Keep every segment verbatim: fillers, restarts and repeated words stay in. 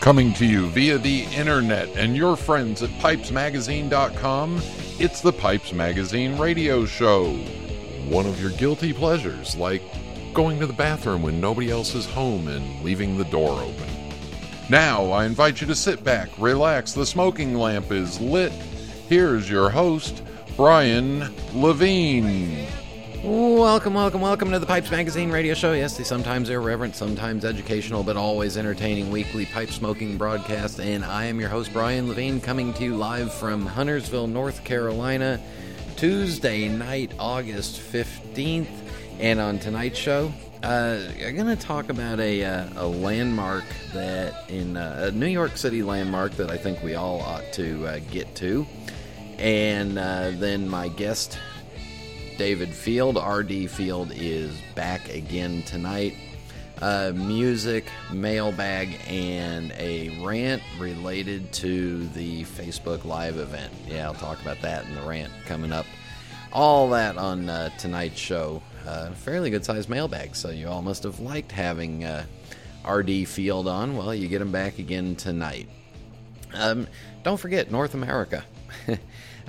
Coming to you via the internet and your friends at Pipes Magazine dot com, it's the Pipes Magazine Radio Show. One of your guilty pleasures, like going to the bathroom when nobody else is home and leaving the door open. Now, I invite you to sit back, relax, the smoking lamp is lit. Here's your host, Brian Levine. Welcome, welcome, welcome to the Pipes Magazine Radio Show. Yes, the sometimes irreverent, sometimes educational, but always entertaining weekly pipe smoking broadcast. And I am your host, Brian Levine, coming to you live from Huntersville, North Carolina, Tuesday night, August fifteenth. And on tonight's show, uh, I'm going to talk about a, uh, a landmark that in uh, a New York City landmark that I think we all ought to uh, get to. And uh, then my guest, David Field, R D Field, is back again tonight. Uh, music, mailbag, and a rant related to the Facebook Live event. Yeah, I'll talk about that in the rant coming up. All that on uh, tonight's show. Uh, fairly good-sized mailbag, so you all must have liked having uh, R D Field on. Well, you get him back again tonight. Um, don't forget, North America.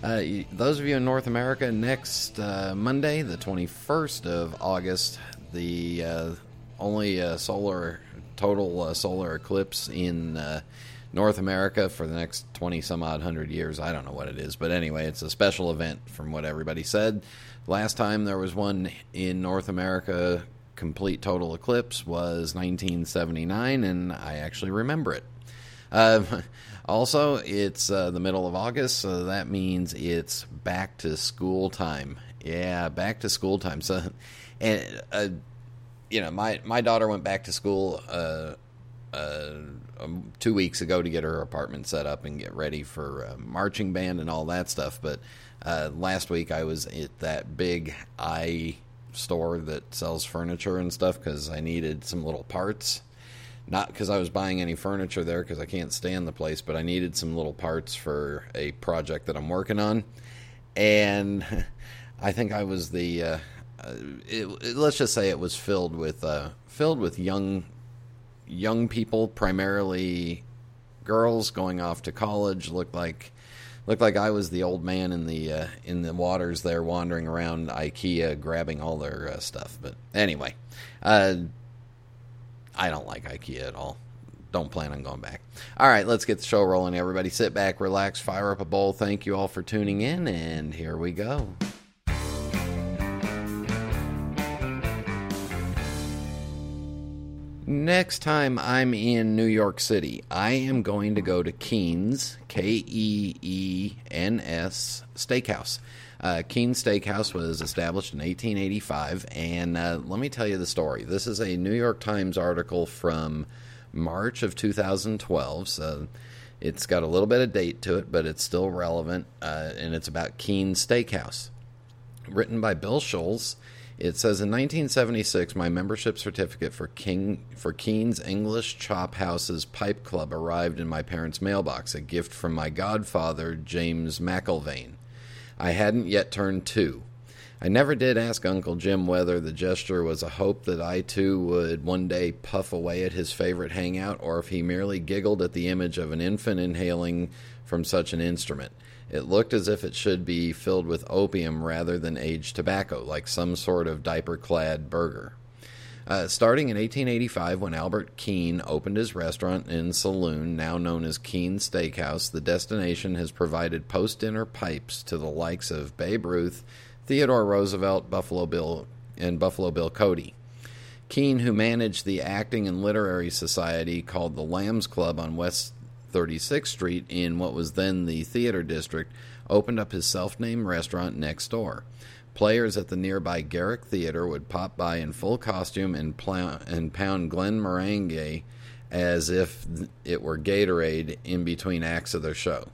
Uh, those of you in North America, next uh, Monday, the twenty-first of August, the uh, only uh, solar total uh, solar eclipse in uh, North America for the next twenty some odd hundred years. I don't know what it is, but anyway, it's a special event from what everybody said. Last time there was one in North America, complete total eclipse, was nineteen seventy-nine, and I actually remember it. Uh, also, it's uh, the middle of August, so that means it's back to school time. Yeah, back to school time. So, and uh, you know, my my daughter went back to school uh, uh, um, two weeks ago to get her apartment set up and get ready for uh, marching band and all that stuff. But uh, last week I was at that big I store that sells furniture and stuff because I needed some little parts. Not because I was buying any furniture there, because I can't stand the place, but I needed some little parts for a project that I'm working on. And I think I was the, uh, it, it, let's just say it was filled with uh, filled with young young people, primarily girls going off to college. Looked like looked like I was the old man in the uh, in the waters there, wandering around IKEA, grabbing all their uh, stuff. But anyway. Uh, I don't like IKEA at all. Don't plan on going back. All right, let's get the show rolling, everybody. Sit back, relax, fire up a bowl. Thank you all for tuning in, and here we go. Next time I'm in New York City, I am going to go to Keens, K E E N S, Steakhouse. Uh, Keens Steakhouse was established in eighteen eighty-five, and uh, let me tell you the story. This is a New York Times article from March of two thousand twelve, so it's got a little bit of date to it, but it's still relevant, uh, and it's about Keens Steakhouse. Written by Bill Schultz, it says, in nineteen seventy-six, my membership certificate for King for Keens English Chop House's Pipe Club arrived in my parents' mailbox, a gift from my godfather, James McIlvain. I hadn't yet turned two. I never did ask Uncle Jim whether the gesture was a hope that I too would one day puff away at his favorite hangout, or if he merely giggled at the image of an infant inhaling from such an instrument. It looked as if it should be filled with opium rather than aged tobacco, like some sort of diaper-clad burger. Uh, starting in eighteen eighty-five, when Albert Keene opened his restaurant and saloon, now known as Keens Steakhouse, the destination has provided post-dinner pipes to the likes of Babe Ruth, Theodore Roosevelt, Buffalo Bill, and Buffalo Bill Cody. Keene, who managed the Acting and Literary Society called the Lamb's Club on West thirty-sixth Street in what was then the Theater District, opened up his self-named restaurant next door. Players at the nearby Garrick Theater would pop by in full costume and, plow- and pound Glen Morangie as if it were Gatorade in between acts of their show.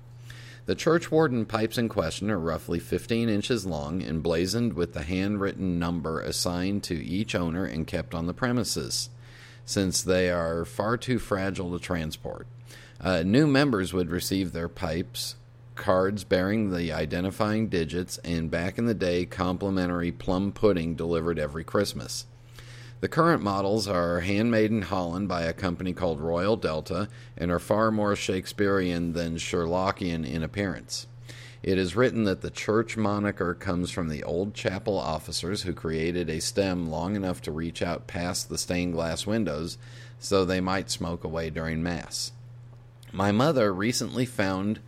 The church warden pipes in question are roughly fifteen inches long, emblazoned with the handwritten number assigned to each owner and kept on the premises, since they are far too fragile to transport. Uh, new members would receive their pipes cards bearing the identifying digits, and back in the day, complimentary plum pudding delivered every Christmas. The current models are handmade in Holland by a company called Royal Delta and are far more Shakespearean than Sherlockian in appearance. It is written that the church moniker comes from the old chapel officers who created a stem long enough to reach out past the stained glass windows so they might smoke away during Mass. My mother recently found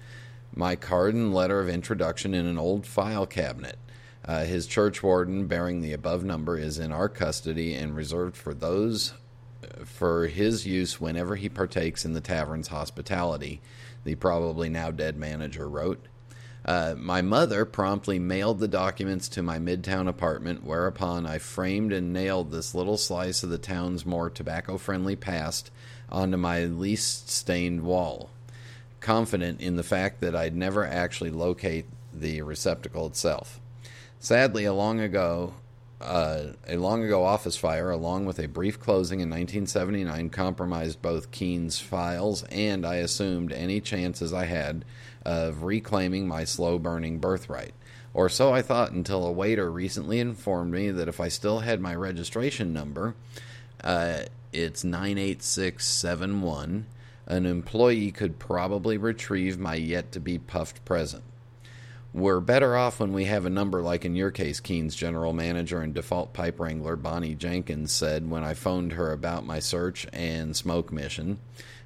my card and letter of introduction in an old file cabinet. Uh, his church warden, bearing the above number, is in our custody and reserved for those uh, for his use whenever he partakes in the tavern's hospitality, the probably now dead manager wrote. Uh, my mother promptly mailed the documents to my midtown apartment, whereupon I framed and nailed this little slice of the town's more tobacco-friendly past onto my least stained wall, confident in the fact that I'd never actually locate the receptacle itself. Sadly, a long ago, uh, a long ago office fire, along with a brief closing in nineteen seventy-nine, compromised both Keene's files, and I assumed any chances I had of reclaiming my slow-burning birthright. Or so I thought, until a waiter recently informed me that if I still had my registration number, uh, it's nine eight six seven one, an employee could probably retrieve my yet-to-be-puffed present. We're better off when we have a number like in your case, Keene's general manager and default pipe wrangler Bonnie Jenkins said when I phoned her about my search and smoke mission.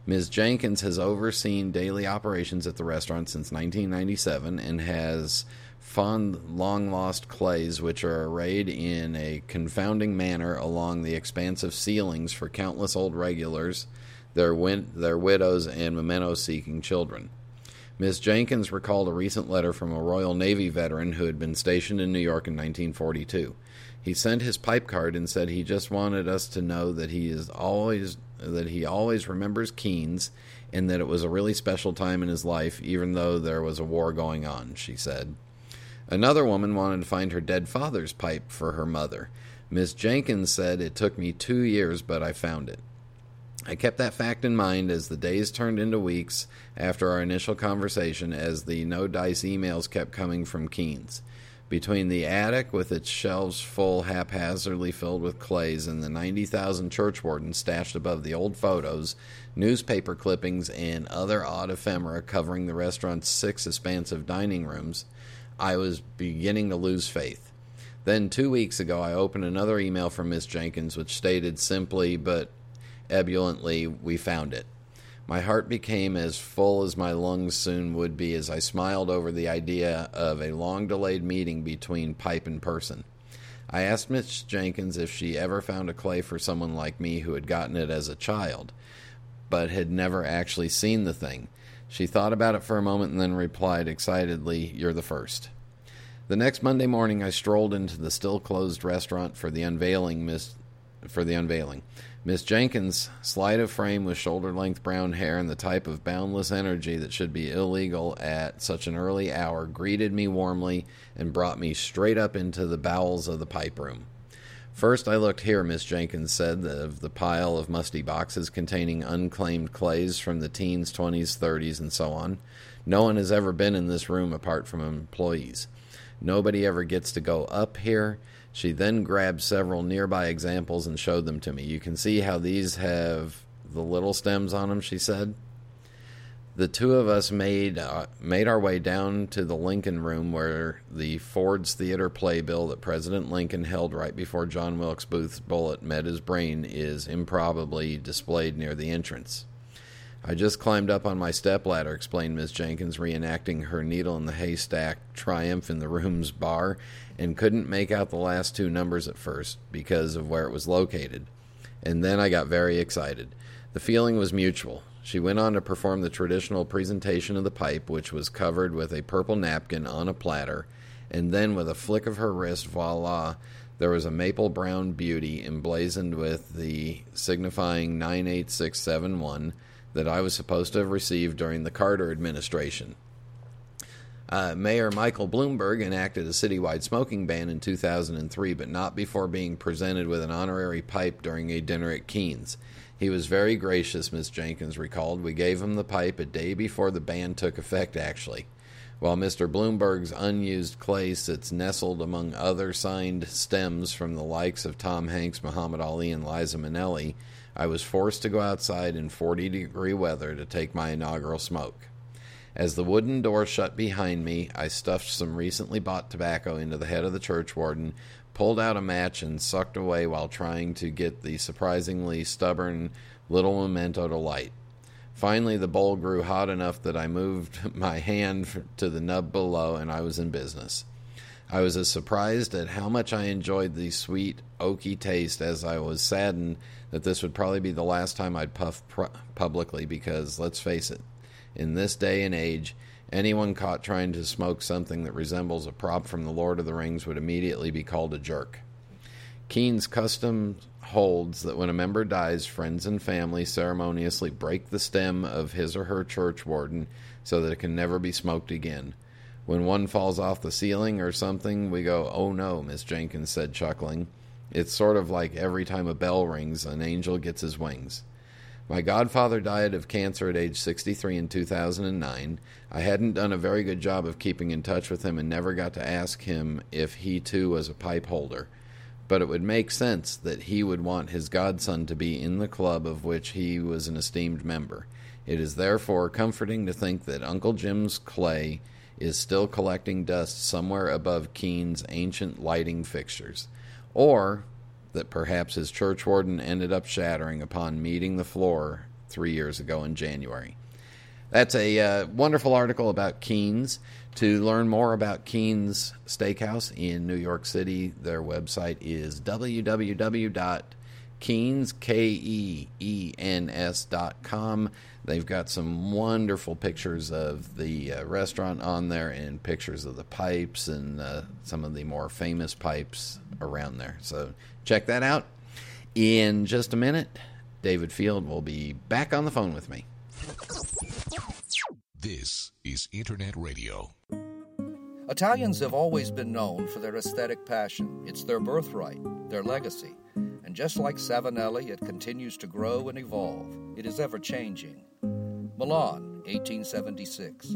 Miz Jenkins has overseen daily operations at the restaurant since nineteen ninety-seven and has fond long-lost clays which are arrayed in a confounding manner along the expansive ceilings for countless old regulars, their, win- their widows, and memento-seeking children. Miss Jenkins recalled a recent letter from a Royal Navy veteran who had been stationed in New York in nineteen forty-two. He sent his pipe card and said he just wanted us to know that he is always that he always remembers Keene's and that it was a really special time in his life, even though there was a war going on, she said. Another woman wanted to find her dead father's pipe for her mother. Miss Jenkins said, "It took me two years, but I found it." I kept that fact in mind as the days turned into weeks after our initial conversation, as the no-dice emails kept coming from Keene's. Between the attic with its shelves full haphazardly filled with clays and the ninety thousand churchwardens stashed above the old photos, newspaper clippings, and other odd ephemera covering the restaurant's six expansive dining rooms, I was beginning to lose faith. Then two weeks ago I opened another email from Miss Jenkins which stated simply but ebulliently, "We found it." My heart became as full as my lungs soon would be as I smiled over the idea of a long-delayed meeting between pipe and person. I asked Miss Jenkins if she ever found a clay for someone like me who had gotten it as a child, but had never actually seen the thing. She thought about it for a moment and then replied excitedly, "You're the first." The next Monday morning, I strolled into the still-closed restaurant for the unveiling, Miss for the unveiling. Miss Jenkins, slight of frame with shoulder-length brown hair and the type of boundless energy that should be illegal at such an early hour, greeted me warmly and brought me straight up into the bowels of the pipe room. "First I looked here," Miss Jenkins said, of the pile of musty boxes containing unclaimed clays from the teens, twenties, thirties, and so on. "No one has ever been in this room apart from employees. Nobody ever gets to go up here." She then grabbed several nearby examples and showed them to me. "You can see how these have the little stems on them," she said. The two of us made uh, made our way down to the Lincoln Room, where the Ford's Theater playbill that President Lincoln held right before John Wilkes Booth's bullet met his brain is improbably displayed near the entrance. "I just climbed up on my stepladder," explained Miss Jenkins, reenacting her needle in the haystack triumph in the room's bar, "and couldn't make out the last two numbers at first because of where it was located. And then I got very excited. The feeling was mutual." She went on to perform the traditional presentation of the pipe, which was covered with a purple napkin on a platter, and then with a flick of her wrist, voila, there was a maple-brown beauty emblazoned with the signifying nine eight six seven one, that I was supposed to have received during the Carter administration. Uh, Mayor Michael Bloomberg enacted a citywide smoking ban in two thousand three, but not before being presented with an honorary pipe during a dinner at Keene's. "He was very gracious," Miss Jenkins recalled. "We gave him the pipe a day before the ban took effect, actually. while Mister Bloomberg's unused clay sits nestled among other signed stems from the likes of Tom Hanks, Muhammad Ali, and Liza Minnelli, I was forced to go outside in forty-degree weather to take my inaugural smoke. As the wooden door shut behind me, I stuffed some recently bought tobacco into the head of the church warden, pulled out a match, and sucked away while trying to get the surprisingly stubborn little memento to light. Finally, the bowl grew hot enough that I moved my hand to the nub below, and I was in business. I was as surprised at how much I enjoyed the sweet, oaky taste as I was saddened that this would probably be the last time I'd puff pr- publicly because, let's face it, in this day and age, anyone caught trying to smoke something that resembles a prop from The Lord of the Rings would immediately be called a jerk. Keene's custom holds that when a member dies, friends and family ceremoniously break the stem of his or her church warden so that it can never be smoked again. When one falls off the ceiling or something, we go, "Oh no," Miss Jenkins said, chuckling. It's sort of like every time a bell rings, an angel gets his wings. My godfather died of cancer at age sixty-three in two thousand nine. I hadn't done a very good job of keeping in touch with him and never got to ask him if he too was a pipe holder. But it would make sense that he would want his godson to be in the club of which he was an esteemed member. It is therefore comforting to think that Uncle Jim's clay is still collecting dust somewhere above Keene's ancient lighting fixtures. Or that perhaps his church warden ended up shattering upon meeting the floor three years ago in January. That's a uh, wonderful article about Keene's. To learn more about Keens Steakhouse in New York City, their website is w w w dot keens dot com. They've got some wonderful pictures of the uh, restaurant on there and pictures of the pipes and uh, some of the more famous pipes around there. So check that out. In just a minute, David Field will be back on the phone with me. This is Internet Radio. Italians have always been known for their aesthetic passion. It's their birthright, their legacy. And just like Savinelli, it continues to grow and evolve. It is ever-changing. Milan, eighteen seventy-six.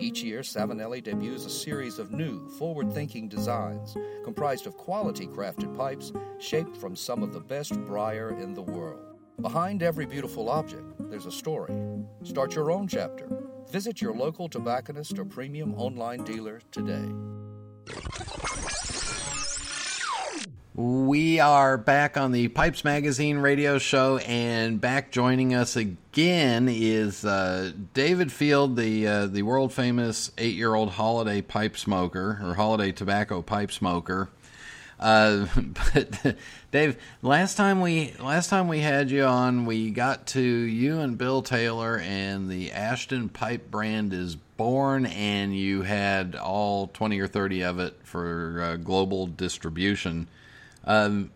Each year, Savinelli debuts a series of new, forward-thinking designs, comprised of quality-crafted pipes shaped from some of the best briar in the world. Behind every beautiful object, there's a story. Start your own chapter. Visit your local tobacconist or premium online dealer today. We are back on the Pipes Magazine radio show, and back joining us again is uh, David Field, the uh, the world-famous eight-year-old holiday pipe smoker, or holiday tobacco pipe smoker. Uh, but, Dave, last time we last time we had you on, we got to you and Bill Taylor, and the Ashton pipe brand is born, and you had all twenty or thirty of it for uh, global distribution. Um,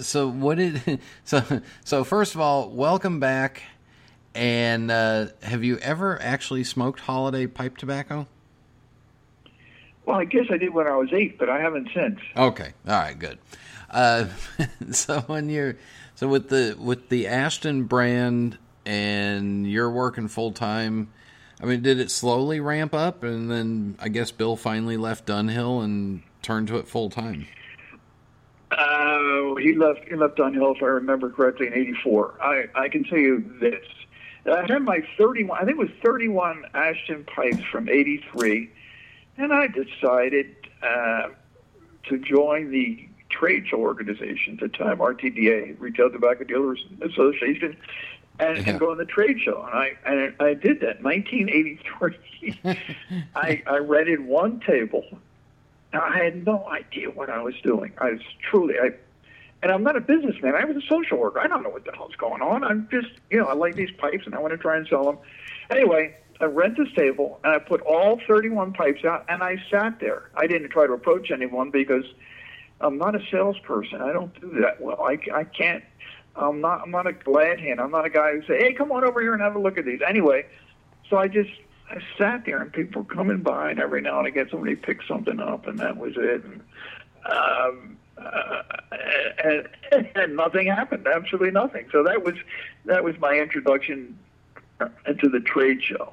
so what did, so, so first of all, welcome back. And, uh, have you ever actually smoked holiday pipe tobacco? Well, I guess I did when I was eight, but I haven't since. Okay. All right, good. Uh, so when you're, so with the, with the Ashton brand and you're working full time, I mean, did it slowly ramp up? And then I guess Bill finally left Dunhill and turned to it full time. Uh, he left. He left Dunhill, if I remember correctly, in eighty-four. I, I can tell you this: I had my thirty-one. I think it was thirty-one Ashton pipes from eighty-three, and I decided uh, to join the trade show organization at the time, R T D A, Retail Tobacco Dealers Association, and, yeah. and go on the trade show. And I and I did that. nineteen eighty-three. I I rented one table. I had no idea what I was doing. I was truly, I, and I'm not a businessman. I was a social worker. I don't know what the hell's going on. I'm just, you know, I like these pipes, and I want to try and sell them. Anyway, I rent this table, and I put all thirty-one pipes out, and I sat there. I didn't try to approach anyone because I'm not a salesperson. I don't do that well. I, I can't. I'm not. I'm not a glad hand. I'm not a guy who say, "Hey, come on over here and have a look at these." Anyway, so I just I sat there, and people were coming by, and every now and again somebody picked something up, and that was it. And, um, uh, and, and nothing happened. Absolutely nothing. So that was that was my introduction into the trade show.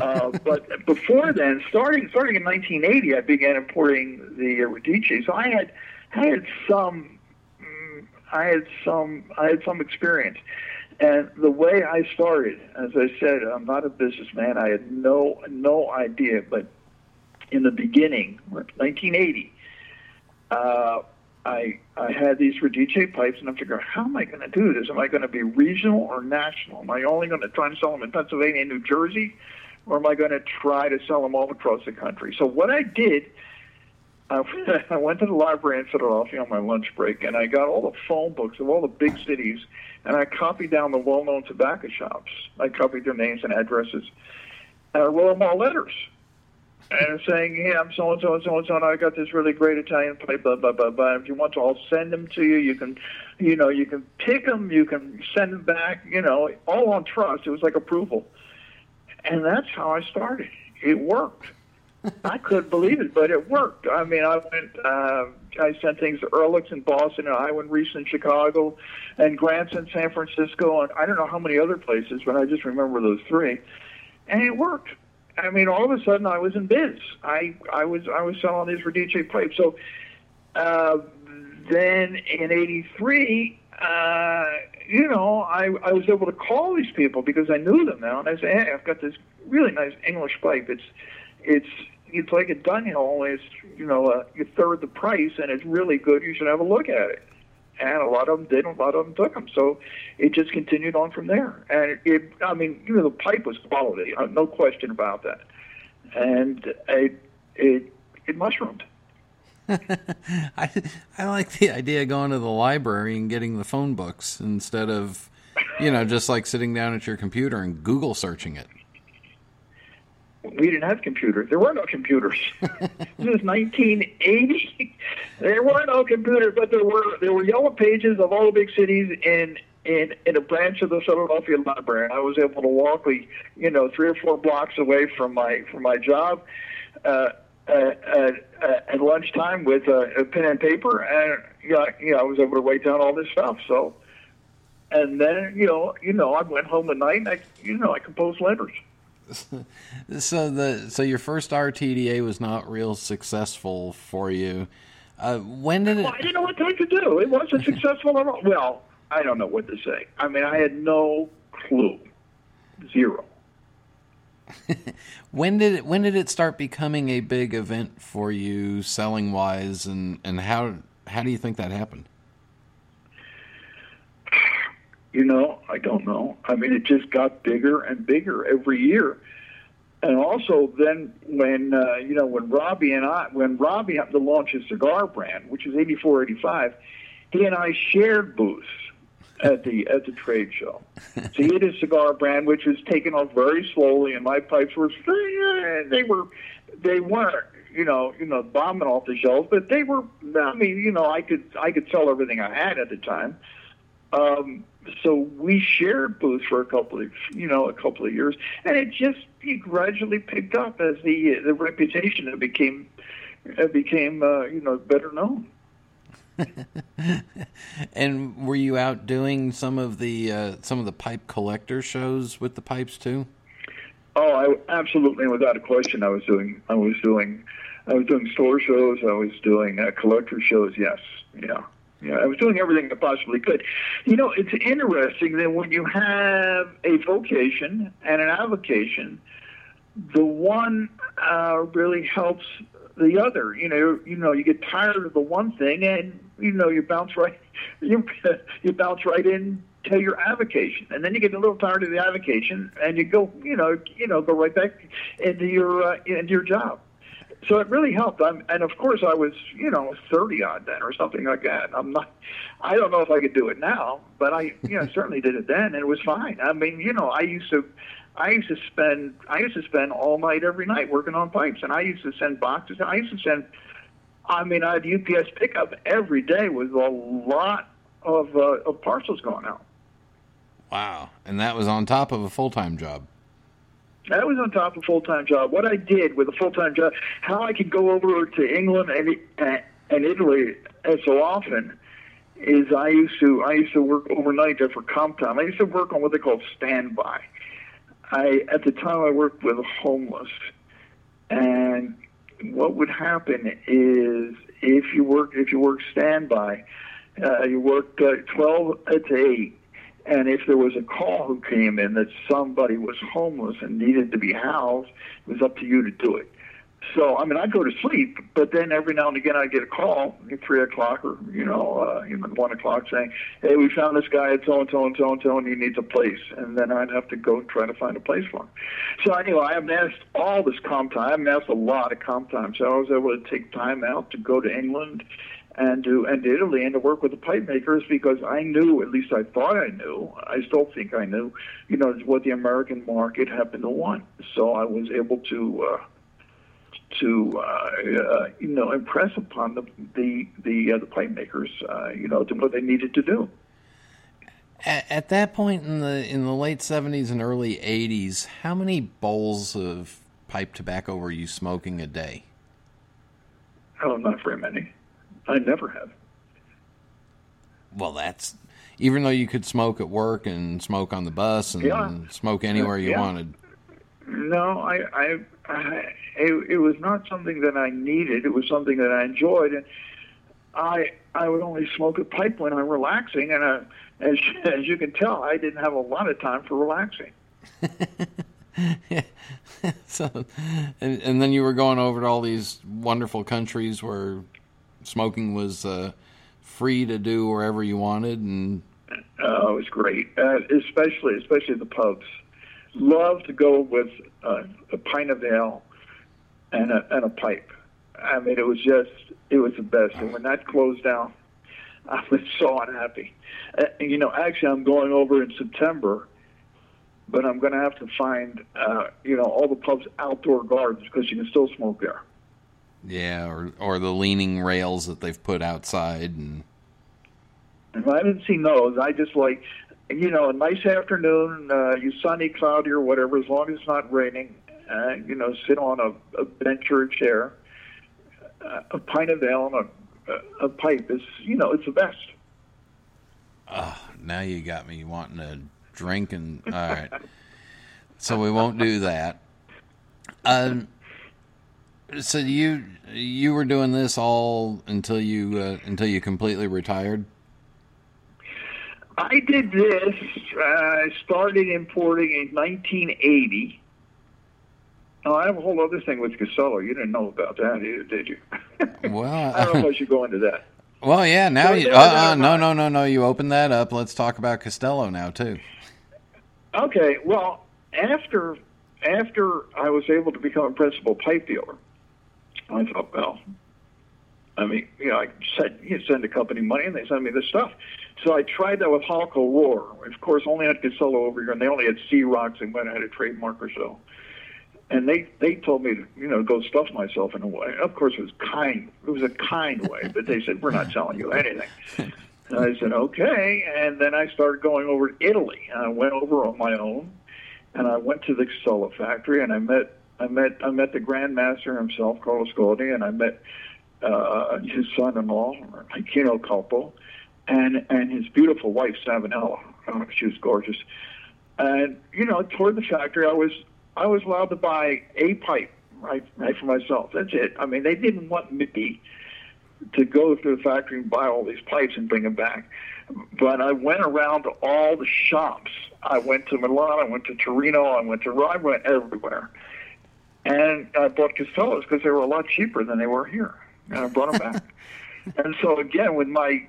uh, but before then, starting starting in nineteen eighty, I began importing the uh, Radice. So I had I had some I had some I had some experience, and the way I started, as I said, I'm not a businessman. I had no no idea. But in the beginning, nineteen eighty, uh, I I had these Radice pipes, and I'm figuring, how am I going to do this? Am I going to be regional or national? Am I only going to try and sell them in Pennsylvania and New Jersey? Or am I going to try to sell them all across the country? So what I did, I, I went to the library in Philadelphia on my lunch break, and I got all the phone books of all the big cities, and I copied down the well-known tobacco shops. I copied their names and addresses, and I wrote them all letters, and saying, "Hey, I'm so and so and so and so, and I got this really great Italian pipe, blah blah blah blah. If you want to, I'll send them to you. You can, you know, you can pick them, you can send them back, you know, all on trust." It was like approval. And that's how I started. It worked. I couldn't believe it, but it worked. I mean, I went, uh, I sent things to Ehrlich's in Boston, and Iwan Reese in Chicago, and Grant's in San Francisco, and I don't know how many other places, but I just remember those three. And it worked. I mean, all of a sudden, I was in biz. I, I was I was selling these Radice pipes. So uh, then in eighty-three. Uh, you know, I, I was able to call these people because I knew them now, and I said, "Hey, I've got this really nice English pipe. It's, it's, it's like a Dunhill, only it's, you know, a, a third the price, and it's really good. You should have a look at it." And a lot of them did, a lot of them took them. So it just continued on from there. And it, it I mean, you know, the pipe was quality, no question about that. And it, it, it mushroomed. I I like the idea of going to the library and getting the phone books instead of, you know, just like sitting down at your computer and Google searching it. We didn't have computers. There were no computers. This is nineteen eighty. There were no computers, but there were there were yellow pages of all the big cities in in in a branch of the Philadelphia library. I was able to walk, you know, three or four blocks away from my from my job. Uh, Uh, at, at lunchtime with a, a pen and paper, and you know, you know, I was able to write down all this stuff. So, and then you know, you know, I went home at night, and I, you know, I composed letters. So the so your first R T D A was not real successful for you. Uh, when did it? Well, I didn't know what to do. It wasn't successful at all. Well, I don't know what to say. I mean, I had no clue, zero. When did it, when did it start becoming a big event for you, selling wise, and, and how how do you think that happened? You know, I don't know. I mean, it just got bigger and bigger every year. And also, then when uh, you know when Robbie and I when Robbie happened to launch his cigar brand, which is eighty-four, eighty-five, he and I shared booths at the at the trade show. So he had his cigar brand, which was taken off very slowly, and my pipes were they were they weren't you know you know bombing off the shelves, but they were. I mean, you know, I could I could sell everything I had at the time. Um, so we shared booths for a couple of you know a couple of years, and it just it gradually picked up as the the reputation it became it became uh, you know better known. And were you out doing some of the uh, some of the pipe collector shows with the pipes too? Oh, I absolutely, without a question, I was doing I was doing I was doing store shows. I was doing uh, collector shows. Yes, yeah, yeah. I was doing everything I possibly could. You know, it's interesting that when you have a vocation and an avocation, the one uh, really helps the other. You know, you know, you get tired of the one thing, and you know, you bounce right, you you bounce right in to your avocation, and then you get a little tired of the avocation, and you go, you know, you know, go right back into your uh, into your job. So it really helped. I'm, and of course, I was, you know, thirty odd then, or something like that. I'm not, I don't know if I could do it now, but I, you know, certainly did it then, and it was fine. I mean, you know, I used to. I used to spend I used to spend all night every night working on pipes, and I used to send boxes. I used to send I mean, I had U P S pickup every day with a lot of, uh, of parcels going out. Wow. And that was on top of a full-time job. That was on top of a full-time job. What I did with a full-time job, how I could go over to England and and Italy so often is I used to I used to work overnight there for comp time. I used to work on what they called standby. I at the time I worked with homeless, and what would happen is if you work if you work standby, uh, you worked uh, twelve to eight. And if there was a call who came in that somebody was homeless and needed to be housed, it was up to you to do it. So, I mean, I'd go to sleep, but then every now and again I'd get a call at three o'clock or, you know, uh, even one o'clock saying, hey, we found this guy at so-and-so and so-and-so and he needs a place. And then I'd have to go and try to find a place for him. So, anyway, I haven't asked all this comp time. I haven't asked a lot of comp time. So I was able to take time out to go to England and to and to Italy and to work with the pipe makers, because I knew, at least I thought I knew, I still think I knew, you know, what the American market happened to want. So I was able to, uh, to uh, uh, you know, impress upon the the the, uh, the pipe makers, uh, you know, to what they needed to do. At, at that point in the in the late seventies and early eighties, how many bowls of pipe tobacco were you smoking a day? Oh, not very many. I never have. Well, that's, even though you could smoke at work and smoke on the bus and yeah. smoke anywhere you yeah. wanted. No, I, I, I it, it was not something that I needed. It was something that I enjoyed, and I, I would only smoke a pipe when I'm relaxing. And I, as as you can tell, I didn't have a lot of time for relaxing. Yeah. So, and, and then you were going over to all these wonderful countries where smoking was uh, free to do wherever you wanted, and uh, it was great. Uh, especially, especially the pubs. Love to go with uh, a pint of ale and a and a pipe. I mean, it was just, it was the best. And when that closed down, I was so unhappy. Uh, you know, actually, I'm going over in September, but I'm going to have to find uh, you know, all the pubs outdoor gardens, because you can still smoke there. Yeah, or or the leaning rails that they've put outside. And I haven't seen those. I just like, you know, a nice afternoon, uh, you sunny, cloudy, or whatever, as long as it's not raining, uh, you know, sit on a, a bench or a chair, uh, a pint of ale and a, a pipe. It's, you know, it's the best. Oh, now you got me wanting to drink and, all right. So we won't do that. Um. So you you were doing this all until you uh, until you completely retired? I did this. I uh, started importing in nineteen eighty. Oh, I have a whole other thing with Casella. You didn't know about that either, did you? Well, I don't know if I should go into that. Well, yeah. Now so you uh, uh, no no no no. You opened that up. Let's talk about Casella now too. Okay. Well, after after I was able to become a principal pipe dealer, I thought, well, I mean, you know, I said, you send the company money and they send me this stuff. So I tried that with Halco Roar. Of course, only had Casella over here, and they only had Sea Rocks and went had a trademark or so. And they, they told me to, you know, go stuff myself in a way. Of course, it was kind. It was a kind way, but they said, we're not selling you anything. And I said, okay. And then I started going over to Italy. And I went over on my own, and I went to the Casella factory, and I met I met I met the grandmaster himself, Carlo Scoldi, and I met uh, his son-in-law, Aquino Colpo, and and his beautiful wife, Savinelli. Oh, she was gorgeous. And you know, toward the factory, I was I was allowed to buy a pipe right, right for myself. That's it. I mean, they didn't want me to go through the factory and buy all these pipes and bring them back. But I went around to all the shops. I went to Milan. I went to Torino. I went to Rome. I went everywhere. And I bought Castellos because they were a lot cheaper than they were here. And I brought them back. And so, again, with my,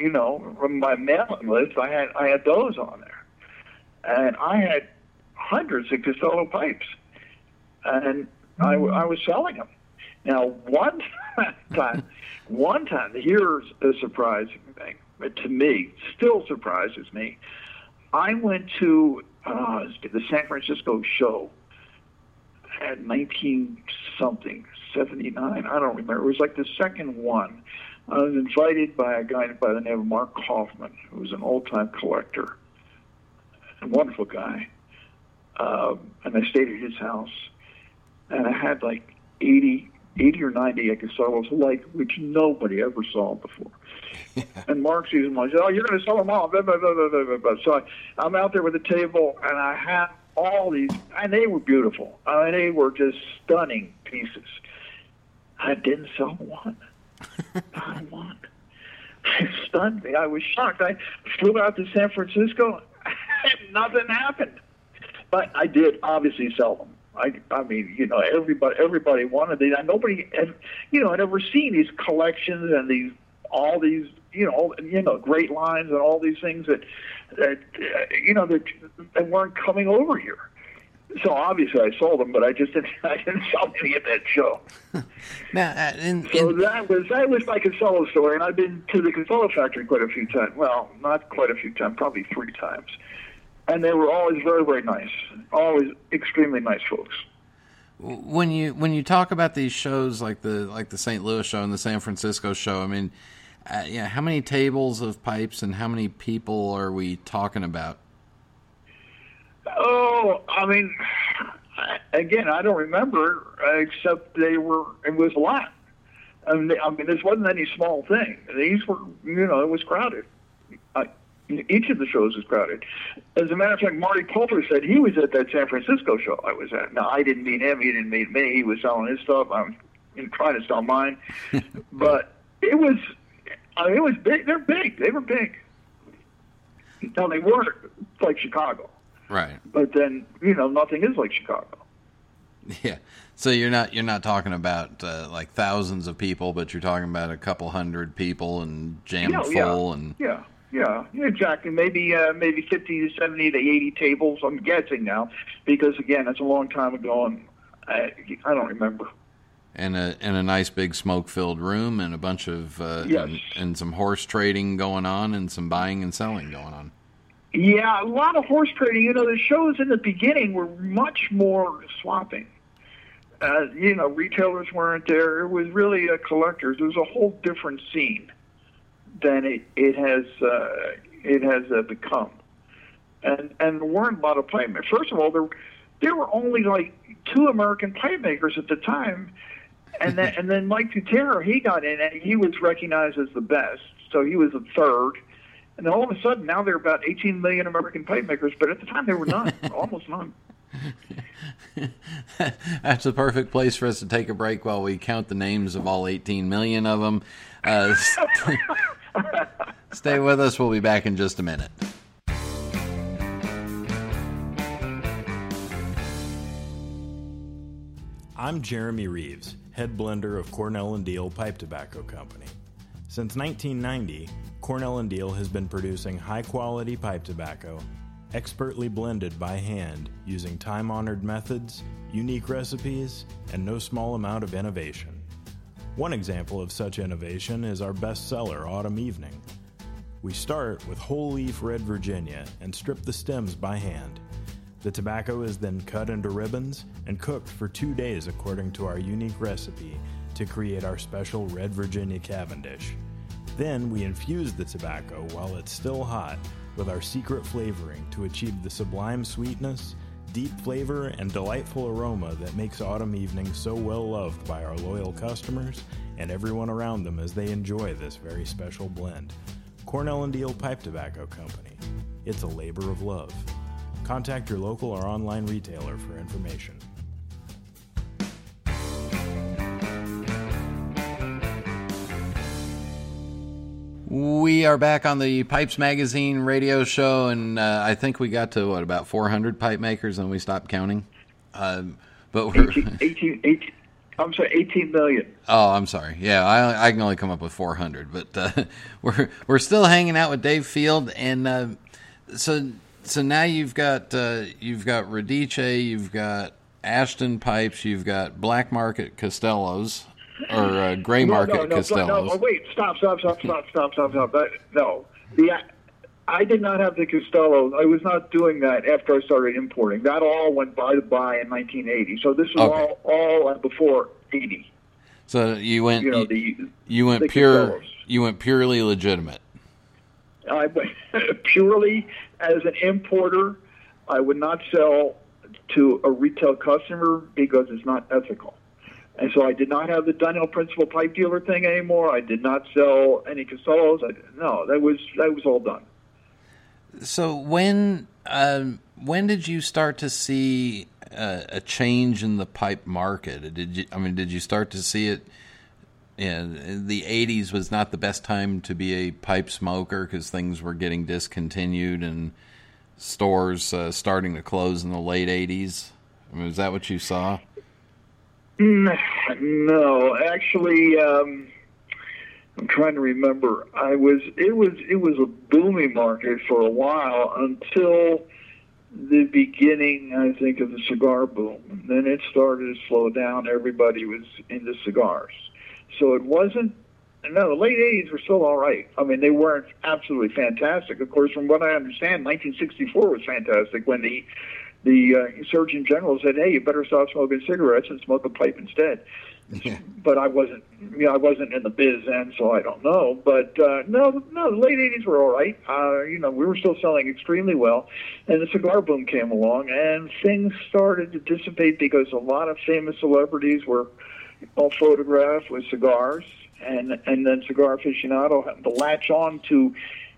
you know, my mailing list, I had I had those on there. And I had hundreds of Castello pipes. And I, I was selling them. Now, one time, one time, here's a surprising thing. To me, still surprises me. I went to uh, the San Francisco show, at nineteen something, seventy-nine, I don't remember. It was like the second one. I was invited by a guy by the name of Mark Kaufman, who was an old-time collector, a wonderful guy. Uh, and I stayed at his house, and I had like eighty or ninety Casellas like, which nobody ever saw before. Yeah. And Mark sees them, I said, oh, you're going to sell them all, blah, blah, blah, blah, blah, blah. So I, I'm out there with a table, and I have all these, and they were beautiful. I mean, they were just stunning pieces. I didn't sell one. Not one. It stunned me. I was shocked. I flew out to San Francisco, and nothing happened. But I did obviously sell them. I, I mean, you know, everybody everybody wanted these. Nobody had, you know, had ever seen these collections and these, all these, you know, all, you know, great lines and all these things that, that uh, you know, that, that weren't coming over here. So obviously I sold them, but I just didn't, I didn't sell any at that show. Now, uh, and, and, so that was that was my Casella story, and I've been to the Casella factory quite a few times. Well, not quite a few times, probably three times. And they were always very, very nice, always extremely nice folks. When you when you talk about these shows like the like the Saint Louis show and the San Francisco show, I mean, uh, yeah, how many tables of pipes and how many people are we talking about? Oh, I mean, again, I don't remember, except they were, it was a lot. I mean, I mean this wasn't any small thing. These were, you know, it was crowded. I, Each of the shows is crowded. As a matter of fact, Marty Poulter said he was at that San Francisco show I was at. Now, I didn't meet him. He didn't meet me. He was selling his stuff. I'm trying to sell mine. But it was, I mean, it was big. They're big. They were big. Now, they weren't like Chicago. Right. But then, you know, nothing is like Chicago. Yeah. So you're not you're not talking about uh, like thousands of people, but you're talking about a couple hundred people and jammed yeah, full yeah. and yeah. Yeah, exactly. Maybe uh, maybe fifty to seventy to eighty tables, I'm guessing now, because, again, it's a long time ago, and I, I don't remember. And a, and a nice big smoke-filled room and a bunch of uh, yes. and, and some horse trading going on and some buying and selling going on. Yeah, a lot of horse trading. You know, the shows in the beginning were much more swapping. Uh, you know, retailers weren't there. It was really a collectors. It was a whole different scene than it, it has uh, it has uh, become, and and there weren't a lot of pipe makers. First of all, there there were only like two American pipe makers at the time, and then and then Mike Tutero, he got in and he was recognized as the best, so he was the third, and all of a sudden now there are about eighteen million American pipe makers, but at the time there were none, almost none. That's the perfect place for us to take a break while we count the names of all eighteen million of them. Uh, st- stay with us. We'll be back in just a minute. I'm Jeremy Reeves, head blender of Cornell and Deal Pipe Tobacco Company. Since nineteen ninety, Cornell and Deal has been producing high-quality pipe tobacco, expertly blended by hand using time-honored methods, unique recipes, and no small amount of innovation. One example of such innovation is our bestseller, Autumn Evening. We start with whole leaf red Virginia and strip the stems by hand. The tobacco is then cut into ribbons and cooked for two days according to our unique recipe to create our special Red Virginia Cavendish. Then we infuse the tobacco while it's still hot with our secret flavoring to achieve the sublime sweetness, deep flavor, and delightful aroma that makes Autumn Evening so well loved by our loyal customers and everyone around them as they enjoy this very special blend. Cornell and Deal Pipe Tobacco Company. It's a labor of love. Contact your local or online retailer for information. We are back on the Pipes Magazine radio show, and uh, I think we got to, what, about four hundred pipe makers, and we stopped counting? Um, but we're eighteen, eighteen, eighteen, I'm sorry, eighteen million. Oh, I'm sorry. Yeah, I, I can only come up with four hundred, but uh, we're we're still hanging out with Dave Field, and uh, so so now you've got uh, you've got Radice, you've got Ashton Pipes, you've got Black Market Castellos. Or uh, gray market no, no, no, Castellos. No, no, wait! Stop! Stop! Stop! Stop! Stop! Stop! Stop! But no, the I did not have the Castello. I was not doing that after I started importing. That all went by to buy in nineteen eighty. So this was okay. all all before eighty. So you went you, know, the, you went pure Castellos. You went purely legitimate. I went purely as an importer. I would not sell to a retail customer because it's not ethical. And so I did not have the Dunhill principal pipe dealer thing anymore. I did not sell any Castellos. I, no, that was that was all done. So when um, when did you start to see a, a change in the pipe market? Did you? I mean, did you start to see it? In the eighties was not the best time to be a pipe smoker because things were getting discontinued and stores uh, starting to close in the late eighties. I mean, is that what you saw? No, actually, um, I'm trying to remember. I was it was it was a booming market for a while until the beginning, I think, of the cigar boom. And then it started to slow down. Everybody was into cigars, so it wasn't. No, the late eighties were still all right. I mean, they weren't absolutely fantastic. Of course, from what I understand, nineteen sixty-four was fantastic when the The uh, Surgeon General said, "Hey, you better stop smoking cigarettes and smoke a pipe instead." Yeah. But I wasn't, you know, I wasn't in the biz then, so I don't know. But uh, no, no, the late eighties were all right. Uh, you know, we were still selling extremely well, and the cigar boom came along, and things started to dissipate because a lot of famous celebrities were all photographed with cigars, and and then Cigar Aficionado had to latch on to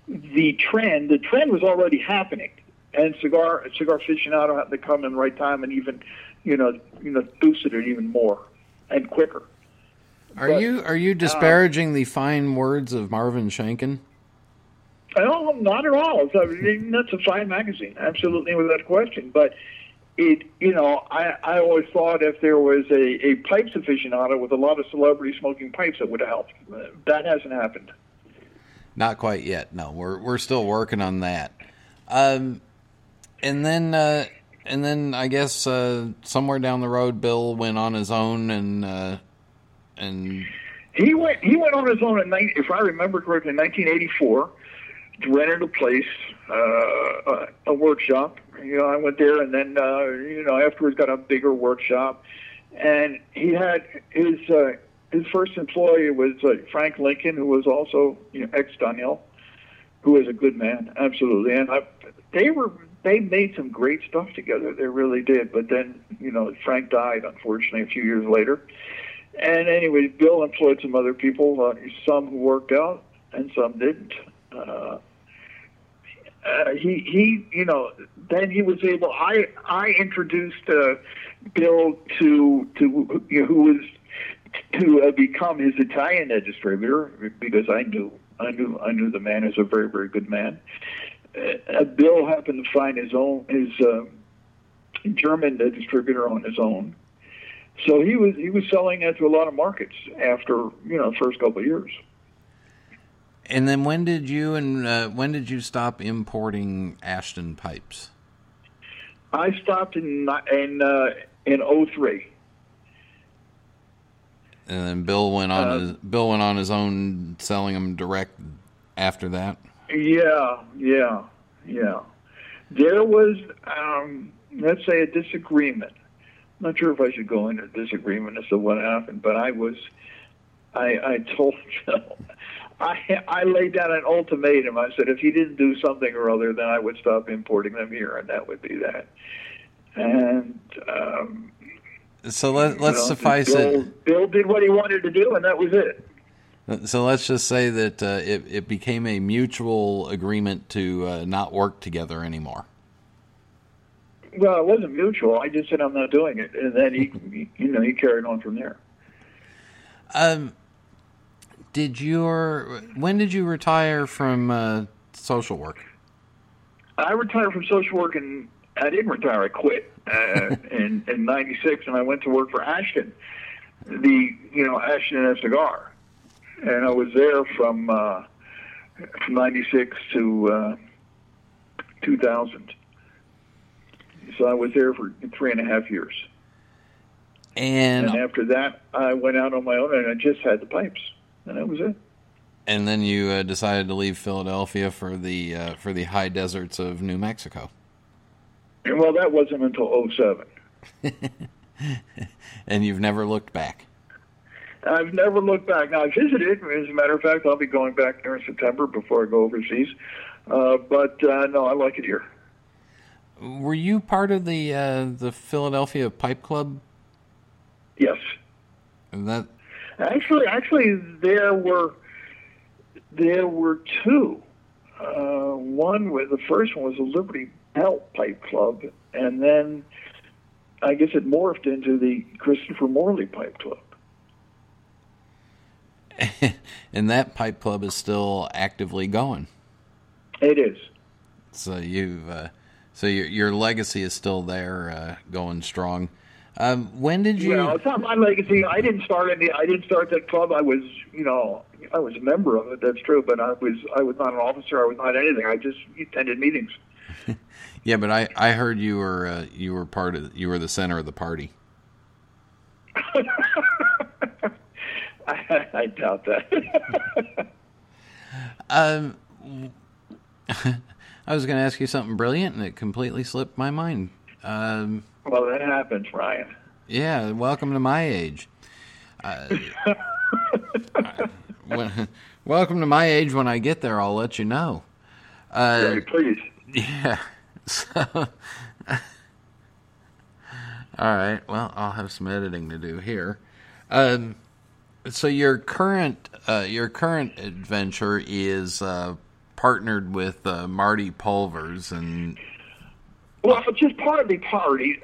the trend. The trend was already happening. And cigar, cigar aficionado had to come in the right time and even, you know, you know, boosted it even more and quicker. Are but, you are you disparaging uh, the fine words of Marvin Shanken? No, not at all. I mean, that's a fine magazine, absolutely without question. But it, you know, I, I always thought if there was a, a pipes aficionado with a lot of celebrities smoking pipes, it would have helped. That hasn't happened. Not quite yet. No, we're we're still working on that. Um. And then, uh, and then I guess uh, somewhere down the road, Bill went on his own, and uh, and he went he went on his own. In, if I remember correctly, in nineteen eighty-four, rented a place, uh, a workshop. You know, I went there, and then uh, you know afterwards got a bigger workshop, and he had his uh, his first employee was uh, Frank Lincoln, who was also you know, ex Dunhill, who was a good man, absolutely, and I, they were. They made some great stuff together. They really did. But then, you know, Frank died, unfortunately, a few years later. And anyway, Bill employed some other people, uh, some who worked out and some didn't. Uh, uh, he, he, you know, then he was able, I I introduced uh, Bill to, to you know, who was to uh, become his Italian distributor because I knew, I knew, I knew the man is a very, very good man. Uh, Bill happened to find his own his uh, German uh, distributor on his own, so he was he was selling that to a lot of markets after you know the first couple of years. And then when did you and uh, when did you stop importing Ashton pipes? I stopped in in uh, in oh three. And then Bill went on uh, his, Bill went on his own selling them direct after that. Yeah, yeah, yeah. There was, um, let's say, a disagreement. I'm not sure if I should go into disagreement as to what happened, but I was, I, I told him, I, I laid down an ultimatum. I said, if he didn't do something or other, then I would stop importing them here, and that would be that. And um, so let, let's you know, suffice Bill, it. Bill did what he wanted to do, and that was it. So let's just say that uh, it, it became a mutual agreement to uh, not work together anymore. Well, it wasn't mutual. I just said I'm not doing it, and then he, you know, he carried on from there. Um, did your when did you retire from uh, social work? I retired from social work, and I didn't retire. I quit uh, in in ninety-six, and I went to work for Ashton, the you know Ashton and a Cigar. And I was there from uh, from ninety-six to uh, two thousand. So I was there for three and a half years. And, and after that, I went out on my own, and I just had the pipes. And that was it. And then you uh, decided to leave Philadelphia for the uh, for the high deserts of New Mexico. And well, that wasn't until oh seven. And you've never looked back. I've never looked back. Now, I visited. As a matter of fact, I'll be going back there in September before I go overseas. Uh, but, uh, no, I like it here. Were you part of the uh, the Philadelphia Pipe Club? Yes. And that actually, actually, there were there were two. Uh, one was the first one was the Liberty Bell Pipe Club, and then I guess it morphed into the Christopher Morley Pipe Club. And that pipe club is still actively going. It is. So you've uh, so your your legacy is still there, uh, going strong. Um, when did you? Well, it's not my legacy. I didn't start any. I didn't start that club. I was, you know, I was a member of it. That's true. But I was, I was not an officer. I was not anything. I just attended meetings. Yeah, but I, I heard you were uh, you were part of you were the center of the party. I, I doubt that. um, I was going to ask you something brilliant, and it completely slipped my mind. Um, well, that happens, Ryan. Yeah, welcome to my age. Uh, I, when, welcome to my age. When I get there, I'll let you know. Uh, Very please. Yeah. So, all right. Well, I'll have some editing to do here. Um, So your current uh, your current adventure is uh, partnered with uh, Marty Pulvers and well, just partly party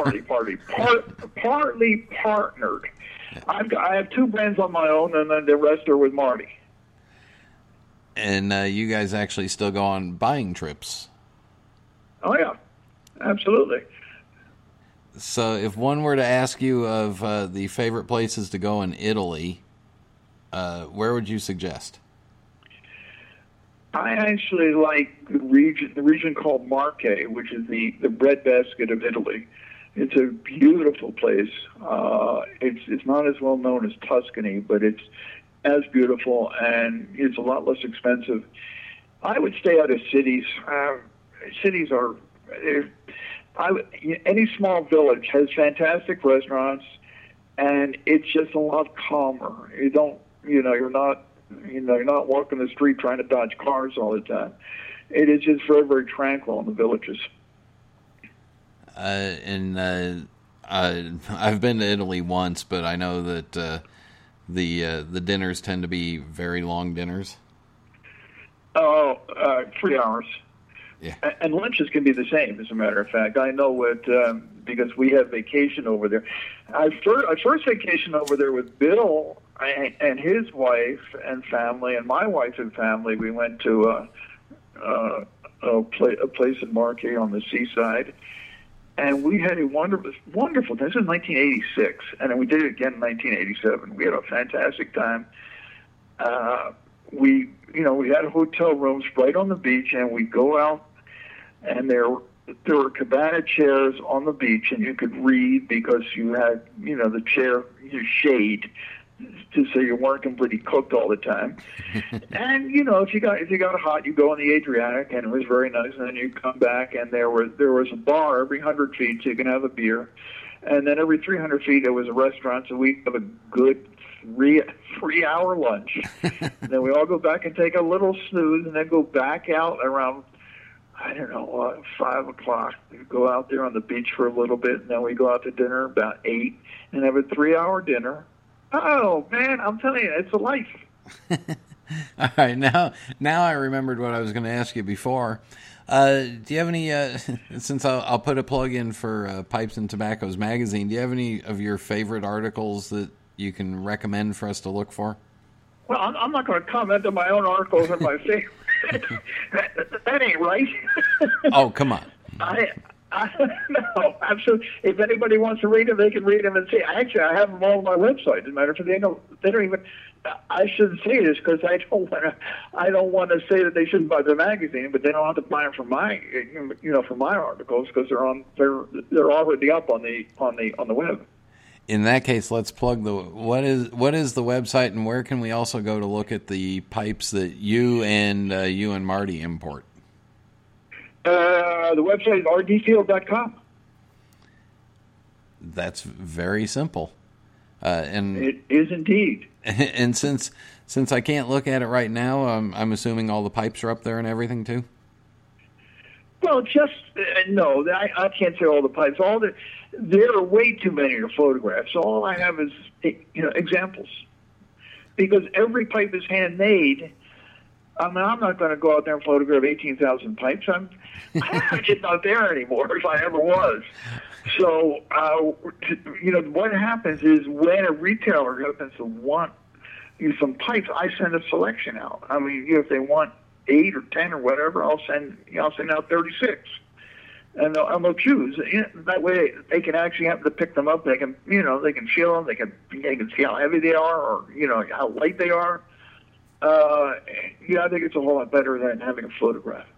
party party part, partly partnered. I've got, I have two brands on my own, and then the rest are with Marty. And uh, you guys actually still go on buying trips? Oh yeah, absolutely. So if one were to ask you of uh, the favorite places to go in Italy, uh, where would you suggest? I actually like the region, the region called Marche, which is the, the breadbasket of Italy. It's a beautiful place. Uh, it's it's not as well known as Tuscany, but it's as beautiful, and it's a lot less expensive. I would stay out of cities. Uh, cities are... I, any small village has fantastic restaurants, and it's just a lot calmer. You don't, you know, you're not, you know, you're not walking the street trying to dodge cars all the time. It is just very, very tranquil in the villages. Uh, and uh, I, I've been to Italy once, but I know that uh, the uh, the dinners tend to be very long dinners. Oh, uh, three hours. Yeah. And lunches can be the same, as a matter of fact. I know what, um, because we have vacation over there. Our first, our first vacation over there with Bill and his wife and family, and my wife and family, we went to a, a, a, pla- a place in Marquet on the seaside, and we had a wonderful, wonderful time. This was nineteen eighty-six, and then we did it again in nineteen eighty-seven. We had a fantastic time. Uh, we, you know, we had hotel rooms right on the beach, and we go out. And there, there were cabana chairs on the beach, and you could read because you had, you know, the chair, your shade, just so you weren't completely cooked all the time. And you know, if you got if you got hot, you go on the Adriatic, and it was very nice. And then you come back, and there were there was a bar every hundred feet, so you can have a beer. And then every three hundred feet, there was a restaurant, so we have a good three three hour lunch. Then we all go back and take a little snooze, and then go back out around, I don't know, uh, five o'clock. We go out there on the beach for a little bit, and then we go out to dinner about eight and have a three-hour dinner. Oh, man, I'm telling you, it's a life. All right, now now I remembered what I was going to ask you before. Uh, do you have any, uh, since I'll, I'll put a plug in for uh, Pipes and Tobacco's magazine, do you have any of your favorite articles that you can recommend for us to look for? Well, I'm, I'm not going to comment on my own articles and my favorite. That ain't right. Oh, come on. I, I no, absolutely. If anybody wants to read them, they can read them and see. Actually, I have them all on my website. As a matter of fact, they don't. They don't even. I shouldn't say this because I don't want to. I don't want to say that they shouldn't buy the magazine, but they don't have to buy them from my, you know, from my articles because they're on. They're they're already up on the on the on the web. in that case, let's plug the what is what is the website, and where can we also go to look at the pipes that you and uh, you and Marty import? Uh, the website is R D field dot com. That's very simple. Uh, and it is indeed. And since since I can't look at it right now, um, I'm assuming all the pipes are up there and everything too. Well, just uh, no, I, I can't say all the pipes. All the there are way too many to photograph. So all I have is you know examples, because every pipe is hand made. I mean, I'm not going to go out there and photograph eighteen thousand pipes. I'm, I'm just not there anymore if I ever was. So, uh, you know, what happens is when a retailer happens to want you know, some pipes, I send a selection out. I mean, you know, if they want eight or ten or whatever, I'll send you know, I'll send out thirty-six. And they'll, and they'll choose. You know, that way they can actually have to pick them up. They can, you know, they can feel them. They can, they can see how heavy they are or, you know, how light they are. Uh, yeah, I think it's a whole lot better than having a photograph.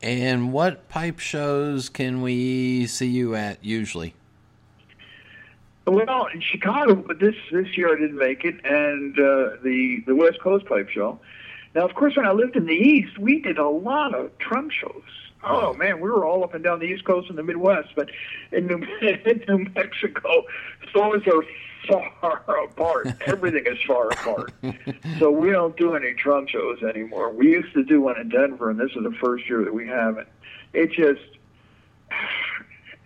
And what pipe shows can we see you at usually? Well, in Chicago, but this this year I didn't make it, and uh, the the West Coast Pipe Show. Now, of course, when I lived in the East, we did a lot of Trump shows. Oh man, we were all up and down the East Coast and the Midwest, but in New, in New Mexico, stores are far apart. Everything is far apart. So we don't do any Trump shows anymore. We used to do one in Denver, and this is the first year that we haven't. It just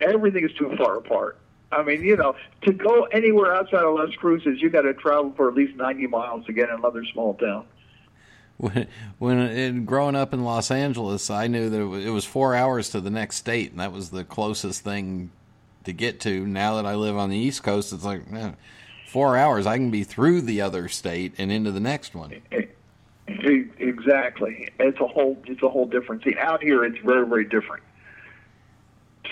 everything is too far apart. I mean, you know, to go anywhere outside of Las Cruces, you got to travel for at least ninety miles to get in another small town. When, when it, growing up in Los Angeles, I knew that it was four hours to the next state, and that was the closest thing to get to. Now that I live on the East Coast, it's like man, four hours. I can be through the other state and into the next one. Exactly. It's a whole it's a whole different scene. Out here, it's very, very different.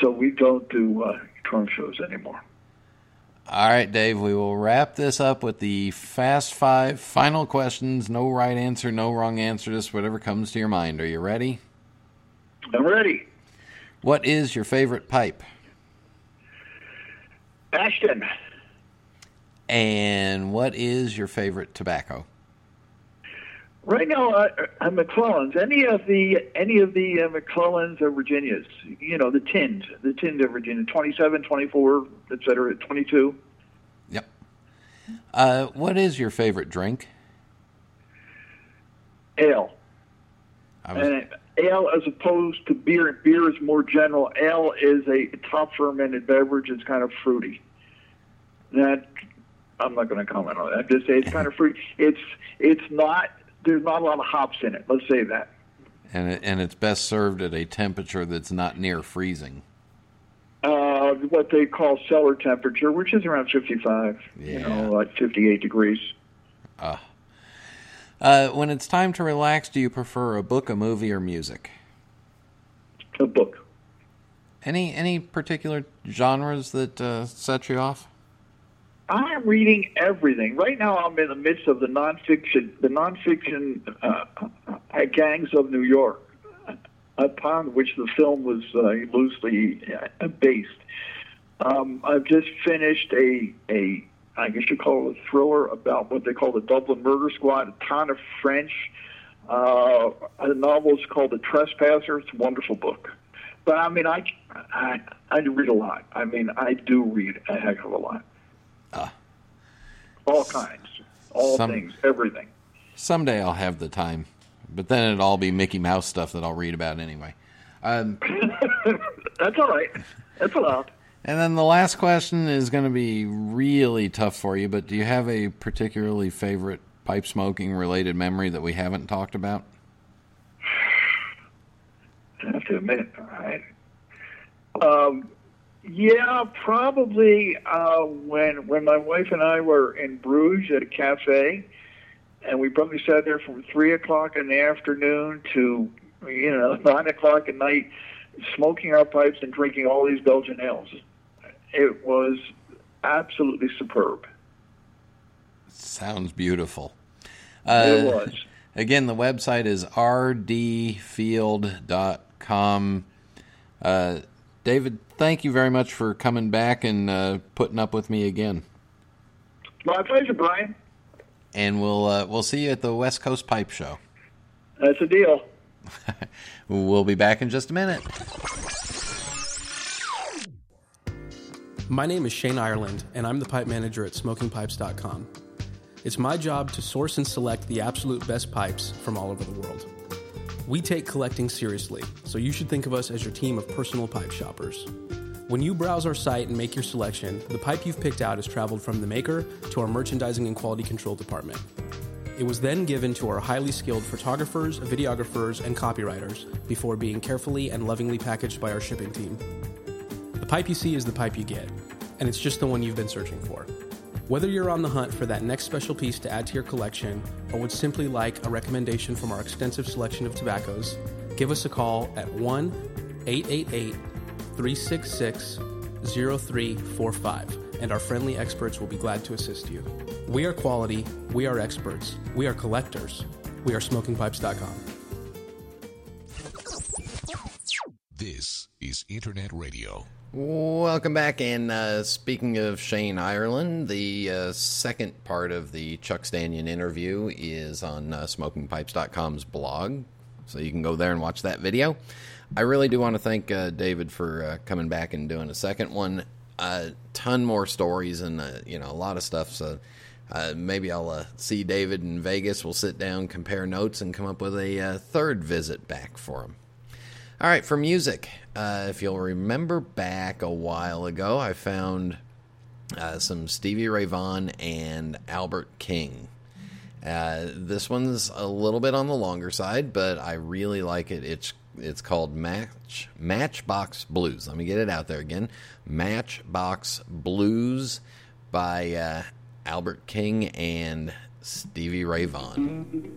So we don't do uh, Trump shows anymore. All right, Dave, we will wrap this up with the Fast Five final questions. No right answer, no wrong answer, just whatever comes to your mind. Are you ready? I'm ready. What is your favorite pipe? Ashton. And what is your favorite tobacco? Right now, uh, I'm McClellan's. Any of the any of the uh, McClellan's or Virginias, you know, the tinned, the tinned of Virginia, twenty-seven, twenty-four, et cetera, twenty-two. Yep. Uh, what is your favorite drink? Ale. I was... and ale as opposed to beer. Beer is more general. Ale is a top fermented beverage. It's kind of fruity. That I'm not going to comment on that. I'm just say it's kind of fruity. It's it's not. There's not a lot of hops in it. Let's say that. And it, and it's best served at a temperature that's not near freezing. Uh, what they call cellar temperature, which is around fifty-five. Yeah. You know, like fifty-eight degrees. Uh, uh, when it's time to relax, do you prefer a book, a movie, or music? A book. Any any particular genres that uh, set you off? I'm reading everything. Right now I'm in the midst of the nonfiction, the nonfiction uh, Gangs of New York, upon which the film was uh, loosely uh, based. Um, I've just finished a, a, I guess you call it a thriller about what they call the Dublin Murder Squad, a ton of French. Uh, the novel is called The Trespasser. It's a wonderful book. But I mean, I, I, I read a lot. I mean, I do read a heck of a lot. Uh, all kinds, all some, things, everything. Someday I'll have the time, but then it'll all be Mickey Mouse stuff that I'll read about anyway. Um, That's all right. That's allowed. And then the last question is going to be really tough for you, but do you have a particularly favorite pipe smoking related memory that we haven't talked about? I have to admit, all right. Um, Yeah, probably uh, when when my wife and I were in Bruges at a cafe, and we probably sat there from three o'clock in the afternoon to you know nine o'clock at night, smoking our pipes and drinking all these Belgian ales. It was absolutely superb. Sounds beautiful. Uh, it was. Again, the website is r d field dot com. Uh, David, thank you very much for coming back and uh, putting up with me again. My pleasure, Brian. And we'll uh, we'll see you at the West Coast Pipe Show. That's a deal. We'll be back in just a minute. My name is Shane Ireland, and I'm the pipe manager at smoking pipes dot com. It's my job to source and select the absolute best pipes from all over the world. We take collecting seriously, so you should think of us as your team of personal pipe shoppers. When you browse our site and make your selection, the pipe you've picked out has traveled from the maker to our merchandising and quality control department. It was then given to our highly skilled photographers, videographers, and copywriters before being carefully and lovingly packaged by our shipping team. The pipe you see is the pipe you get, and it's just the one you've been searching for. Whether you're on the hunt for that next special piece to add to your collection or would simply like a recommendation from our extensive selection of tobaccos, give us a call at one eight eight eight, three six six, zero three four five, and our friendly experts will be glad to assist you. We are quality, we are experts, we are collectors, we are smoking pipes dot com. This is Internet Radio. Welcome back, and uh, speaking of Shane Ireland, the uh, second part of the Chuck Stanion interview is on uh, smoking pipes dot com's blog, so you can go there and watch that video. I really do want to thank uh, David for uh, coming back and doing a second one. A ton more stories and uh, you know, a lot of stuff, so uh, maybe I'll uh, see David in Vegas. We'll sit down, compare notes, and come up with a uh, third visit back for him. All right, for music, uh, if you'll remember back a while ago, I found uh, some Stevie Ray Vaughan and Albert King. Uh, this one's a little bit on the longer side, but I really like it. It's it's called Match Matchbox Blues. Let me get it out there again. Matchbox Blues by uh, Albert King and Stevie Ray Vaughan.